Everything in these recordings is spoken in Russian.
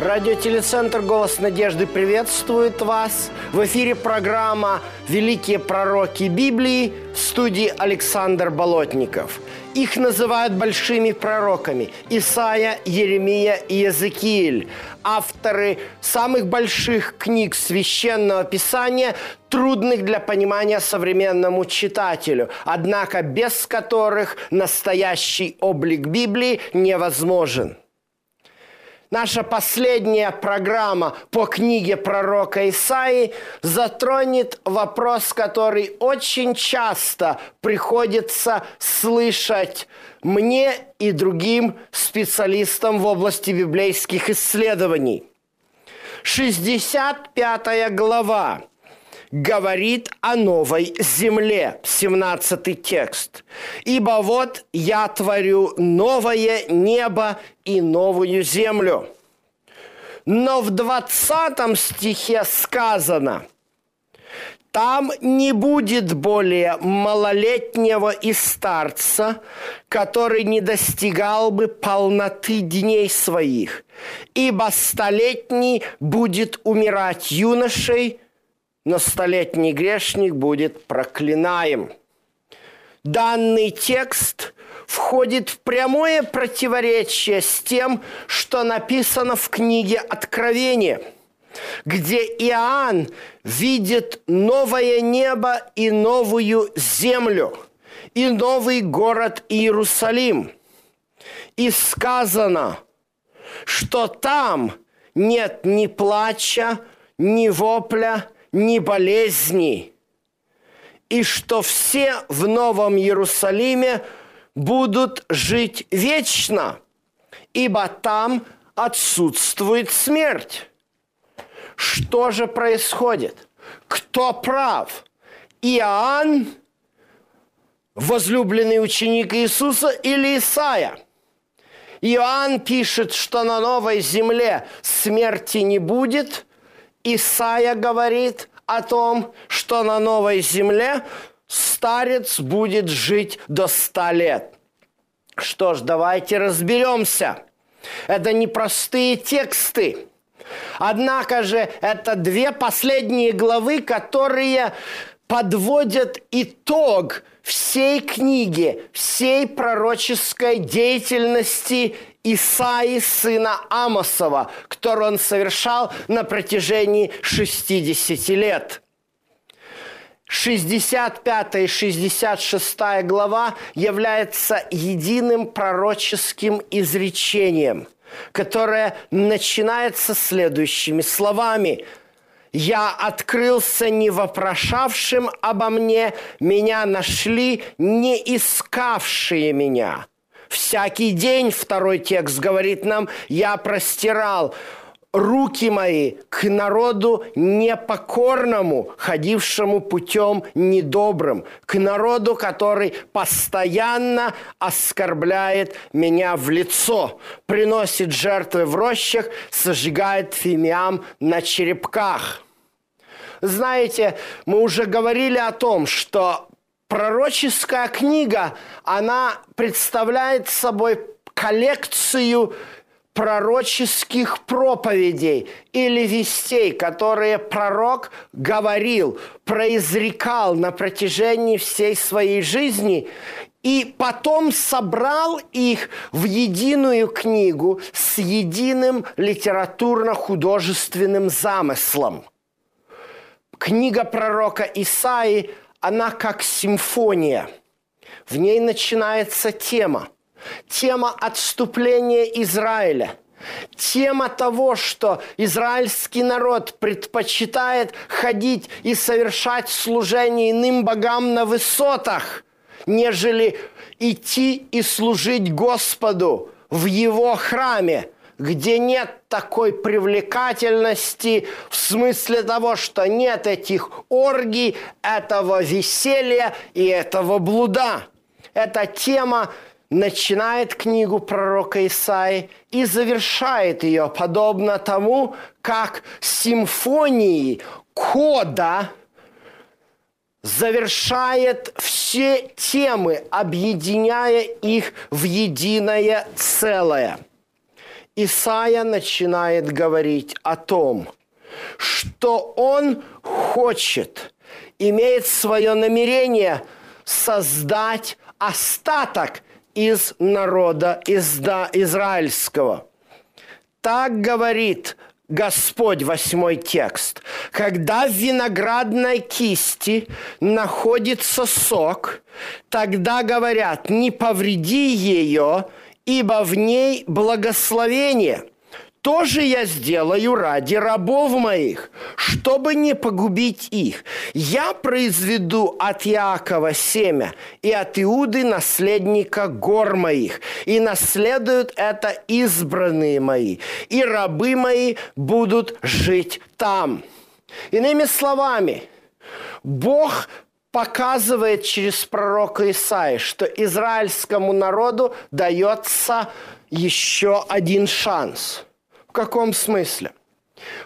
Радиотелецентр «Голос надежды» приветствует вас. В эфире программа «Великие пророки Библии», в студии Александр Болотников. Их называют большими пророками – Исаия, Еремия и Иезекииль. Авторы самых больших книг Священного Писания, трудных для понимания современному читателю, однако без которых настоящий облик Библии невозможен. Наша последняя программа по книге пророка Исаии затронет вопрос, который очень часто приходится слышать мне и другим специалистам в области библейских исследований. 65 глава говорит о новой земле, 17 текст. «Ибо вот я творю новое небо и новую землю». Но в 20 стихе сказано: «Там не будет более малолетнего и старца, который не достигал бы полноты дней своих, ибо столетний будет умирать юношей, но столетний грешник будет проклинаем». Данный текст входит в прямое противоречие с тем, что написано в книге Откровения, где Иоанн видит новое небо и новую землю, и новый город Иерусалим. И сказано, что там нет ни плача, ни вопля, ни болезни, и что все в Новом Иерусалиме будут жить вечно, ибо там отсутствует смерть. Что же происходит? Кто прав? Иоанн, возлюбленный ученик Иисуса, или Исаия? Иоанн пишет, что на новой земле смерти не будет. Исаия говорит о том, что на новой земле старец будет жить до 100 лет. Что ж, давайте разберемся. Это непростые тексты. Однако же это две последние главы, которые подводят итог всей книги, всей пророческой деятельности Исаии, сына Амосова, который он совершал на протяжении 60 лет. 65 и 66 глава является единым пророческим изречением, которое начинается следующими словами: «Я открылся не вопрошавшим обо мне, меня нашли не искавшие меня». Всякий день, второй текст говорит нам, я простирал руки мои к народу непокорному, ходившему путем недобрым, к народу, который постоянно оскорбляет меня в лицо, приносит жертвы в рощах, сожигает фимиам на черепках. Знаете, мы уже говорили о том, что пророческая книга, она представляет собой коллекцию пророческих проповедей или вестей, которые пророк говорил, произрекал на протяжении всей своей жизни, и потом собрал их в единую книгу с единым литературно-художественным замыслом. Книга пророка Исаии, она как симфония. В ней начинается тема. Тема отступления Израиля. Тема того, что израильский народ предпочитает ходить и совершать служение иным богам на высотах, нежели идти и служить Господу в его храме, где нет такой привлекательности, в смысле того, что нет этих оргий, этого веселья и этого блуда. Эта тема начинает книгу пророка Исаии и завершает ее, подобно тому, как симфонии кода завершает все темы, объединяя их в единое целое. Исаия начинает говорить о том, что он хочет, имеет свое намерение создать остаток из народа израильского. Так говорит Господь, 8 текст. Когда в виноградной кисти находится сок, тогда говорят, не повреди ее, ибо в ней благословение. То же я сделаю ради рабов моих, чтобы не погубить их. Я произведу от Иакова семя и от Иуды наследника гор моих, и наследуют это избранные мои, и рабы мои будут жить там». Иными словами, Бог показывает через пророка Исаию, что израильскому народу дается еще один шанс. В каком смысле?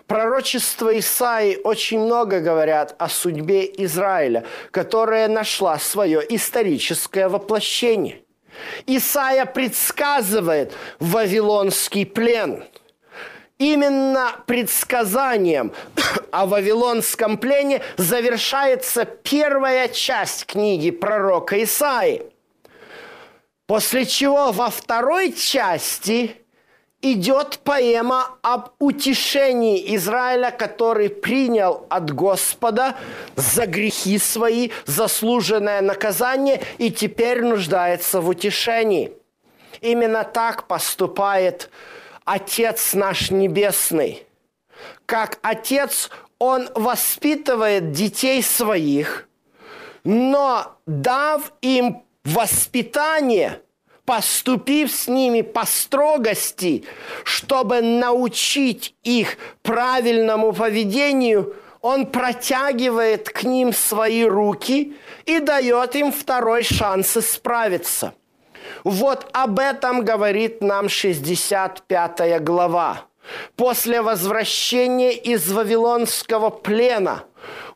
Пророчества Исаии очень много говорят о судьбе Израиля, которая нашла свое историческое воплощение. Исаия предсказывает вавилонский плен. Именно предсказанием о вавилонском плене завершается первая часть книги пророка Исаии. После чего во второй части идет поэма об утешении Израиля, который принял от Господа за грехи свои заслуженное наказание и теперь нуждается в утешении. Именно так поступает Отец наш Небесный. Как Отец, Он воспитывает детей своих, но дав им воспитание, поступив с ними по строгости, чтобы научить их правильному поведению, он протягивает к ним свои руки и дает им второй шанс исправиться. Вот об этом говорит нам 65 глава. После возвращения из вавилонского плена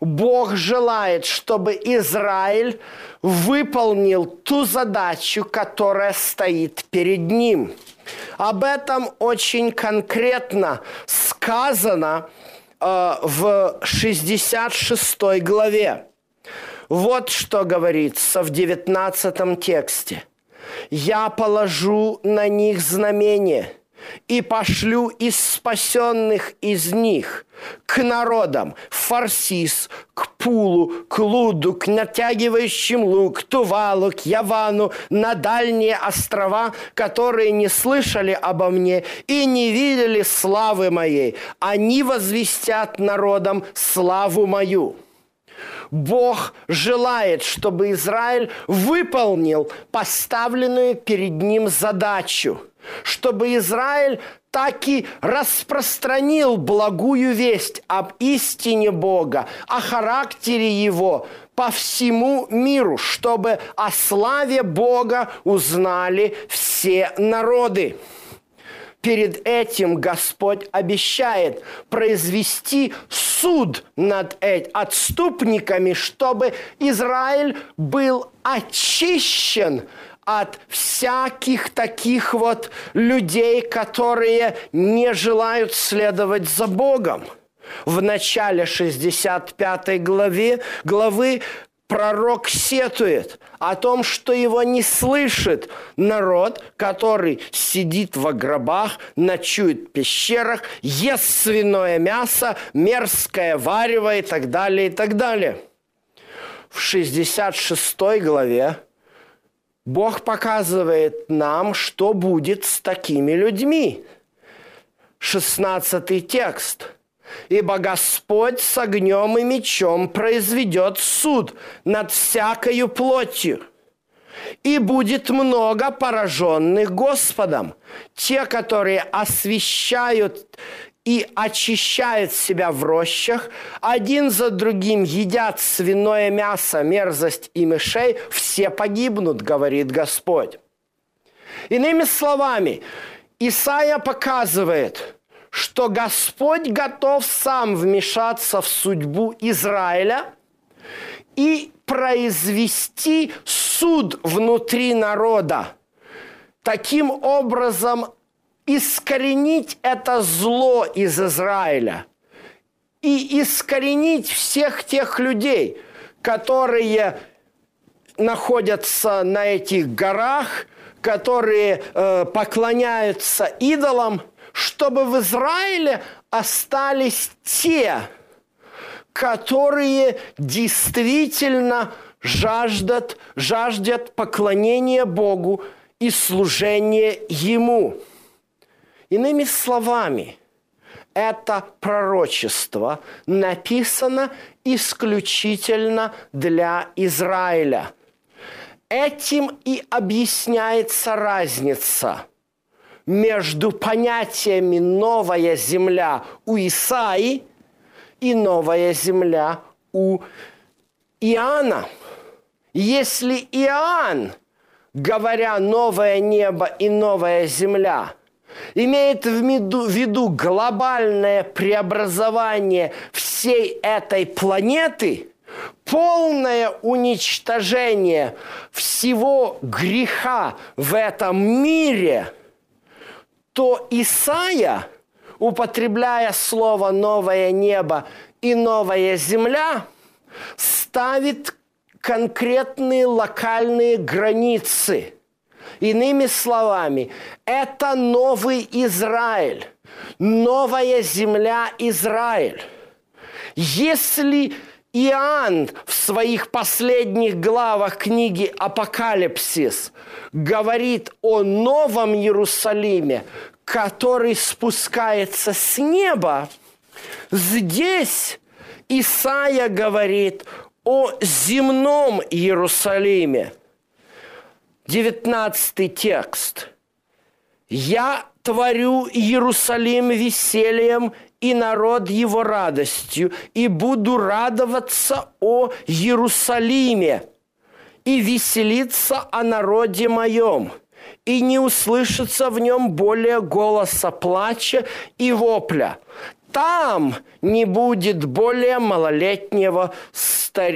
Бог желает, чтобы Израиль выполнил ту задачу, которая стоит перед ним. Об этом очень конкретно сказано в 66 главе. Вот что говорится в 19 тексте. «Я положу на них знамение». И пошлю из спасенных из них к народам, Фарсис, к Пулу, к Луду, к натягивающим лук, к Тувалу, к Явану, на дальние острова, которые не слышали обо мне и не видели славы моей. Они возвестят народам славу мою». Бог желает, чтобы Израиль выполнил поставленную перед ним задачу, чтобы Израиль так и распространил благую весть об истине Бога, о характере Его по всему миру, чтобы о славе Бога узнали все народы. Перед этим Господь обещает произвести суд над отступниками, чтобы Израиль был очищен от всяких таких вот людей, которые не желают следовать за Богом. В начале 65 главы пророк сетует о том, что его не слышит народ, который сидит во гробах, ночует в пещерах, ест свиное мясо, мерзкое варево и так далее, и так далее. В 66 главе Бог показывает нам, что будет с такими людьми. 16 текст. «Ибо Господь с огнем и мечом произведет суд над всякою плотью, И будет много пораженных Господом. Те, которые освящают и очищают себя в рощах, один за другим едят свиное мясо, мерзость и мышей, все погибнут, говорит Господь. Иными словами, Исаия показывает, что Господь готов сам вмешаться в судьбу Израиля и произвести суд внутри народа. Таким образом, искоренить это зло из Израиля и искоренить всех тех людей, которые находятся на этих горах, которые поклоняются идолам, чтобы в Израиле остались те, которые действительно жаждет поклонения Богу и служения Ему. Иными словами, это пророчество написано исключительно для Израиля. Этим и объясняется разница между понятиями «новая земля» у Исаии и «новая земля» у Иоанна. Если Иоанн, говоря «новое небо» и «новая земля», имеет в виду глобальное преобразование всей этой планеты, полное уничтожение всего греха в этом мире, то Исаия, употребляя слово «новое небо» и «новая земля», ставит конкретные локальные границы. Иными словами, это новый Израиль, новая земля Израиль. Если Иоанн в своих последних главах книги «Апокалипсис» говорит о новом Иерусалиме, который спускается с неба, здесь Исаия говорит о земном Иерусалиме. 19-й текст. «Я творю Иерусалим весельем и народ его радостью, и буду радоваться о Иерусалиме, и веселиться о народе моем, и не услышится в нем более голоса плача и вопля. Там не будет более малолетнего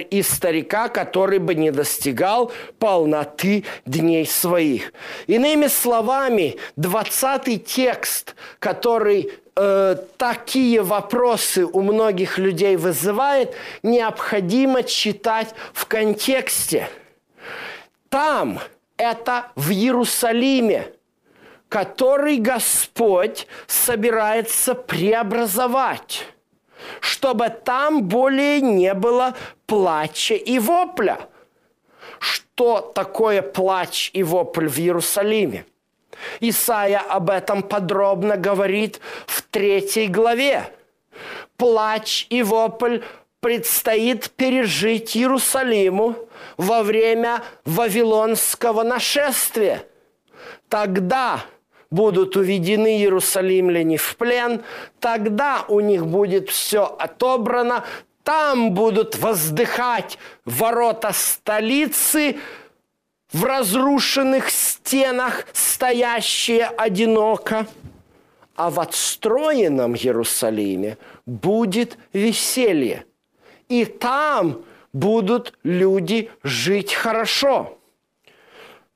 и старика, который бы не достигал полноты дней своих». Иными словами, 20-й текст, который такие вопросы у многих людей вызывает, необходимо читать в контексте. Там – это в Иерусалиме, который Господь собирается преобразовать, чтобы там более не было плача и вопля. Что такое плач и вопль в Иерусалиме? Исаия об этом подробно говорит в 3 главе. Плач и вопль предстоит пережить Иерусалиму во время Вавилонского нашествия. Тогда будут уведены иерусалимляне в плен, тогда у них будет все отобрано, там будут воздыхать ворота столицы, в разрушенных стенах стоящие одиноко. А в отстроенном Иерусалиме будет веселье, и там будут люди жить хорошо.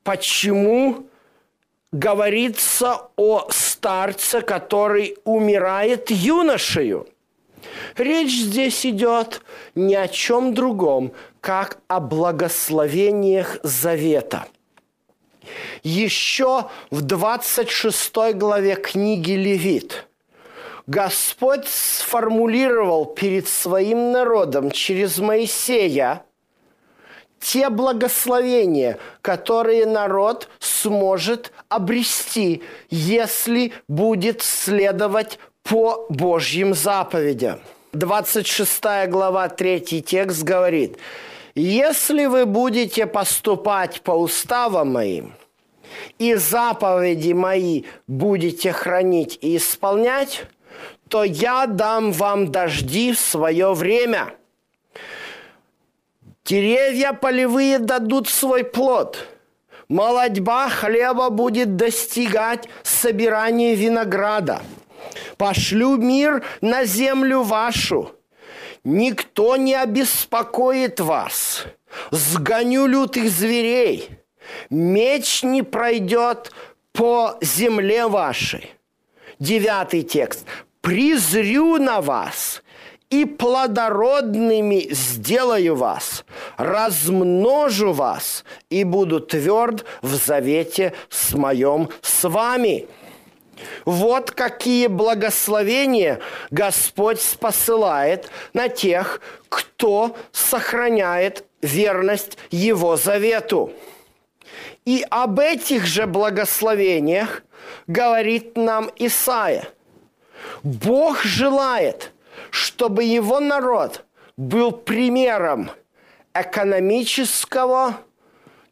Почему говорится о старце, который умирает юношею? Речь здесь идет ни о чем другом, как о благословениях завета. Еще в 26 главе книги «Левит» Господь сформулировал перед своим народом через Моисея те благословения, которые народ сможет обрести, если будет следовать по Божьим заповедям. 26 глава, 3 текст говорит: «Если вы будете поступать по уставам моим, и заповеди мои будете хранить и исполнять, то я дам вам дожди в свое время. Деревья полевые дадут свой плод, молодьба хлеба будет достигать собирания винограда. Пошлю мир на землю вашу, никто не обеспокоит вас, сгоню лютых зверей, меч не пройдет по земле вашей». 9 текст. «Призрю на вас, и плодородными сделаю вас, размножу вас, и буду тверд в завете с моем с вами». Вот какие благословения Господь посылает на тех, кто сохраняет верность Его завету. И об этих же благословениях говорит нам Исаия. Бог желает, чтобы его народ был примером экономического,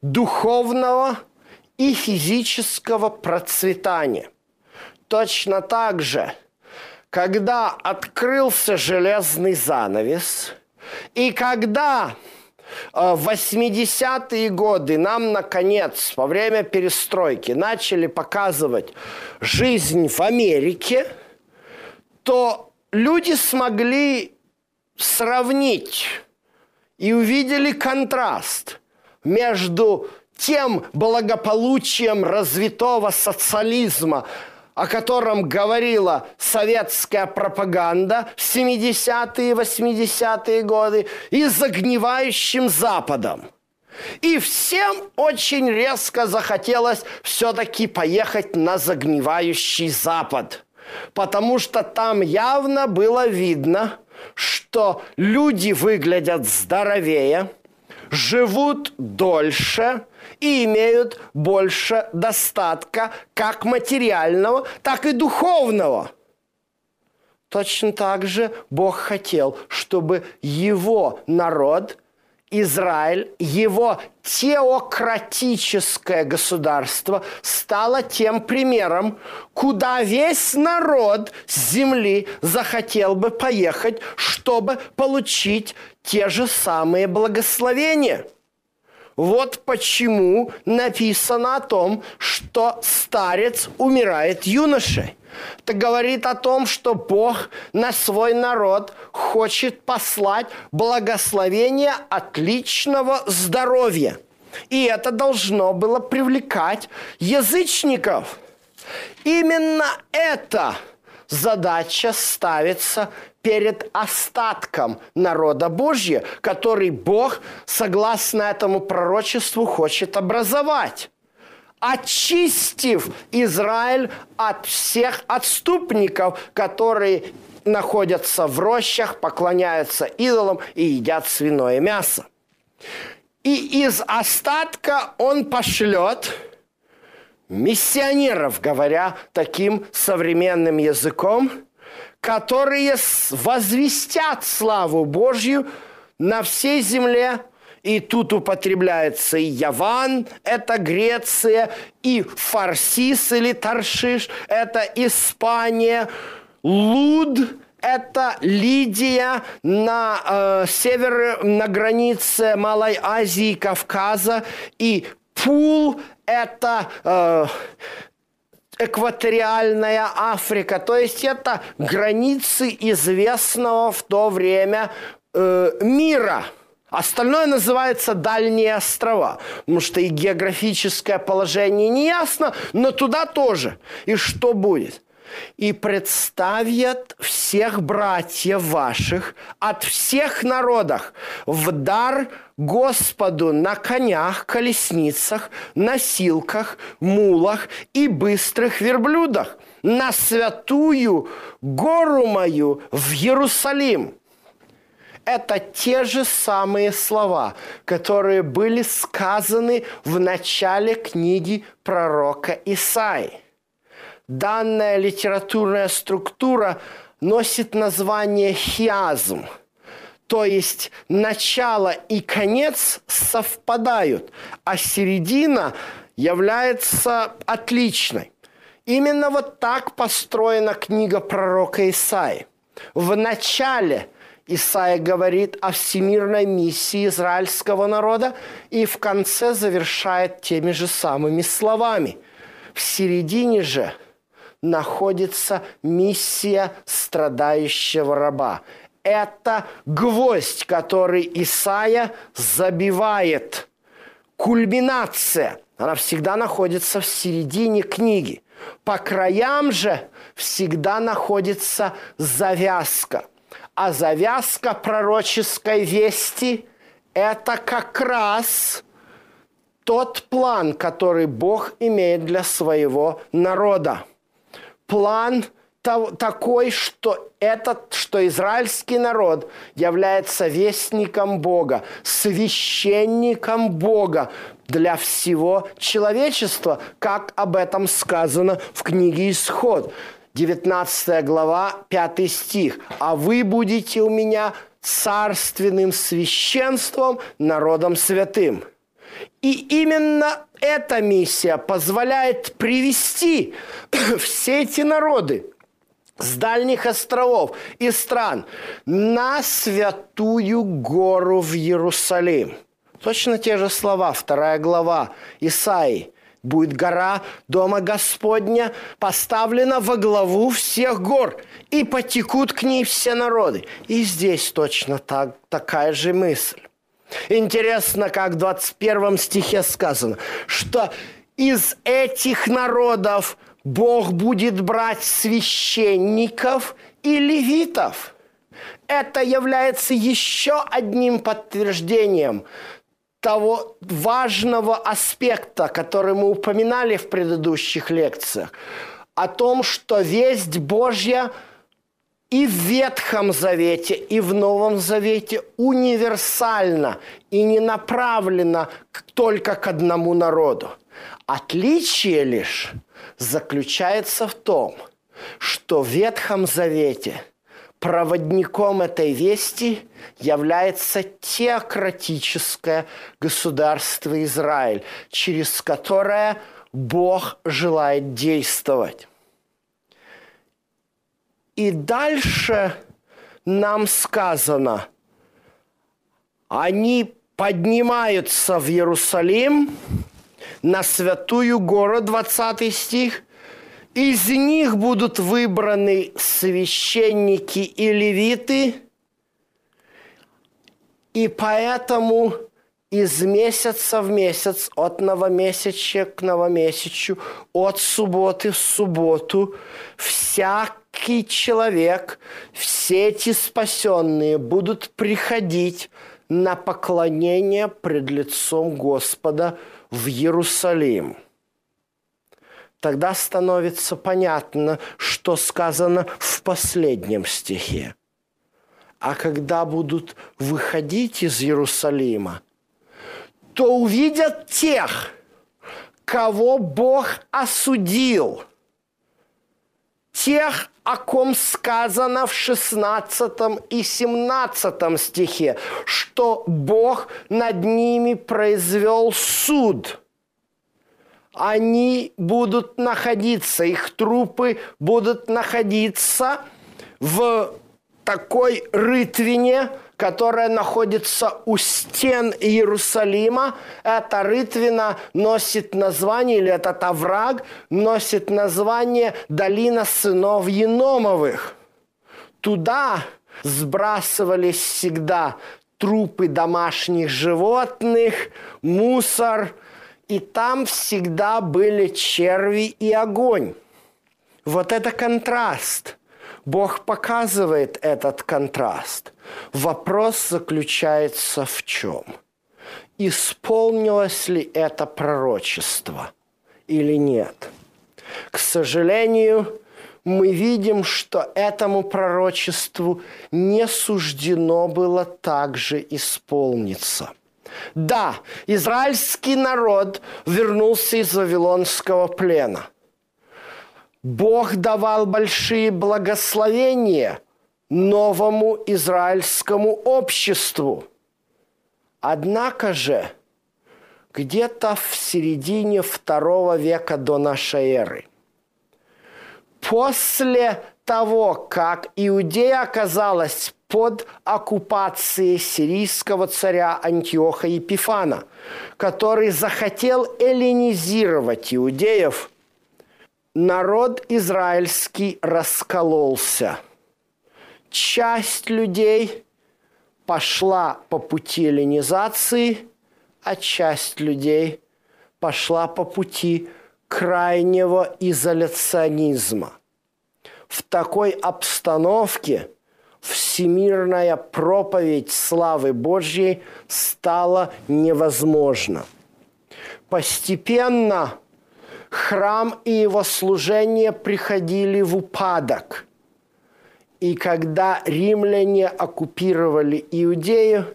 духовного и физического процветания. Точно так же, когда открылся железный занавес, и когда в 80-е годы нам, наконец, во время перестройки начали показывать жизнь в Америке, то люди смогли сравнить и увидели контраст между тем благополучием развитого социализма, о котором говорила советская пропаганда в 70-е и 80-е годы, и загнивающим Западом. И всем очень резко захотелось все-таки поехать на загнивающий Запад. Потому что там явно было видно, что люди выглядят здоровее, живут дольше и имеют больше достатка как материального, так и духовного. Точно так же Бог хотел, чтобы его народ, Израиль, его теократическое государство стало тем примером, куда весь народ с земли захотел бы поехать, чтобы получить те же самые благословения. Вот почему написано о том, что старец умирает юношей. Это говорит о том, что Бог на свой народ хочет послать благословение отличного здоровья. И это должно было привлекать язычников. Именно эта задача ставится перед остатком народа Божьего, который Бог, согласно этому пророчеству, хочет образовать, очистив Израиль от всех отступников, которые находятся в рощах, поклоняются идолам и едят свиное мясо. И из остатка он пошлет миссионеров, говоря таким современным языком, которые возвестят славу Божью на всей земле. И тут употребляется и Яван, это Греция, и Фарсис или Таршиш, это Испания, Луд, это Лидия на севере, на границе Малой Азии, Кавказа, и Пул, это экваториальная Африка, то есть это границы известного в то время мира. Остальное называется «Дальние острова», потому что и географическое положение не ясно, но туда тоже. И что будет? «И представят всех братьев ваших от всех народов в дар Господу на конях, колесницах, носилках, мулах и быстрых верблюдах на святую гору мою в Иерусалим». Это те же самые слова, которые были сказаны в начале книги пророка Исаии. Данная литературная структура носит название хиазм, То есть начало и конец совпадают, а середина является отличной. Именно вот так построена книга пророка Исаии. В начале Исаия говорит о всемирной миссии израильского народа и в конце завершает теми же самыми словами. В середине же находится миссия страдающего раба. Это гвоздь, который Исаия забивает. Кульминация, она всегда находится в середине книги. По краям же всегда находится завязка. А завязка пророческой вести – это как раз тот план, который Бог имеет для своего народа. План такой, что израильский народ является вестником Бога, священником Бога для всего человечества, как об этом сказано в книге «Исход». 19 глава, 5 стих. «А вы будете у меня царственным священством, народом святым». И именно эта миссия позволяет привести все эти народы с дальних островов и стран на святую гору в Иерусалим. Точно те же слова, 2 глава Исаии. «Будет гора Дома Господня поставлена во главу всех гор, и потекут к ней все народы». И здесь точно такая же мысль. Интересно, как в 21 стихе сказано, что из этих народов Бог будет брать священников и левитов. Это является еще одним подтверждением того важного аспекта, который мы упоминали в предыдущих лекциях, о том, что весть Божья и в Ветхом Завете, и в Новом Завете универсальна и не направлена только к одному народу. Отличие лишь заключается в том, что в Ветхом Завете проводником этой вести является теократическое государство Израиль, через которое Бог желает действовать. И дальше нам сказано, они поднимаются в Иерусалим, на святую гору, 20 стих, из них будут выбраны священники и левиты, и поэтому из месяца в месяц, от новомесяча к новомесячу, от субботы в субботу, всякий человек, все эти спасенные будут приходить на поклонение пред лицом Господа в Иерусалим. Тогда становится понятно, что сказано в последнем стихе. А когда будут выходить из Иерусалима, то увидят тех, кого Бог осудил, тех, о ком сказано в 16 и 17 стихе, что Бог над ними произвел суд. Они будут находиться, их трупы будут находиться в такой рытвине, которая находится у стен Иерусалима. Эта рытвина носит название, или этот овраг носит название «Долина сынов Еномовых». Туда сбрасывались всегда трупы домашних животных, мусор, и там всегда были черви и огонь. Вот это контраст. Бог показывает этот контраст. Вопрос заключается в чем? Исполнилось ли это пророчество или нет? К сожалению, мы видим, что этому пророчеству не суждено было также исполниться. Да, израильский народ вернулся из вавилонского плена. Бог давал большие благословения новому израильскому обществу. Однако же, где-то в середине II века до нашей эры, после того, как Иудея оказалась под оккупацией сирийского царя Антиоха Епифана, который захотел эллинизировать иудеев, народ израильский раскололся. Часть людей пошла по пути эллинизации, а часть людей пошла по пути крайнего изоляционизма. В такой обстановке всемирная проповедь славы Божьей стала невозможна. Постепенно храм и его служение приходили в упадок. И когда римляне оккупировали Иудею,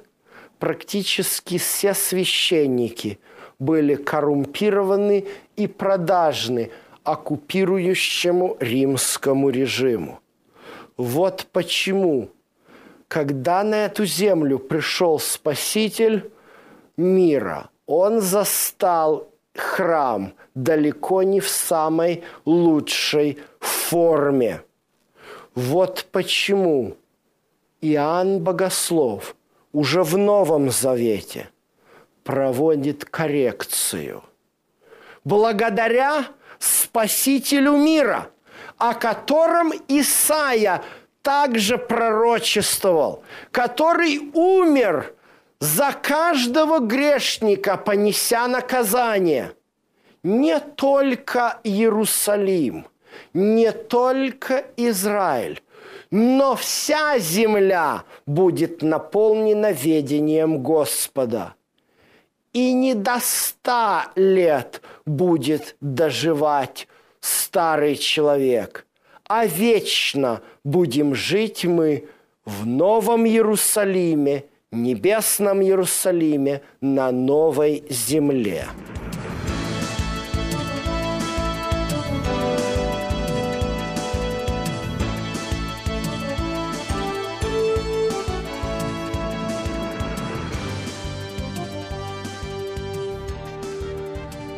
практически все священники были коррумпированы и продажны оккупирующему римскому режиму. Вот почему, когда на эту землю пришел Спаситель мира, он застал храм далеко не в самой лучшей форме. Вот почему Иоанн Богослов уже в Новом Завете проводит коррекцию. Благодаря Спасителю мира, о котором Исаия также пророчествовал, который умер за каждого грешника, понеся наказание. Не только Иерусалим, не только Израиль, но вся земля будет наполнена ведением Господа. И не до 100 лет будет доживать старый человек, а вечно будем жить мы в Новом Иерусалиме, небесном Иерусалиме, на новой земле».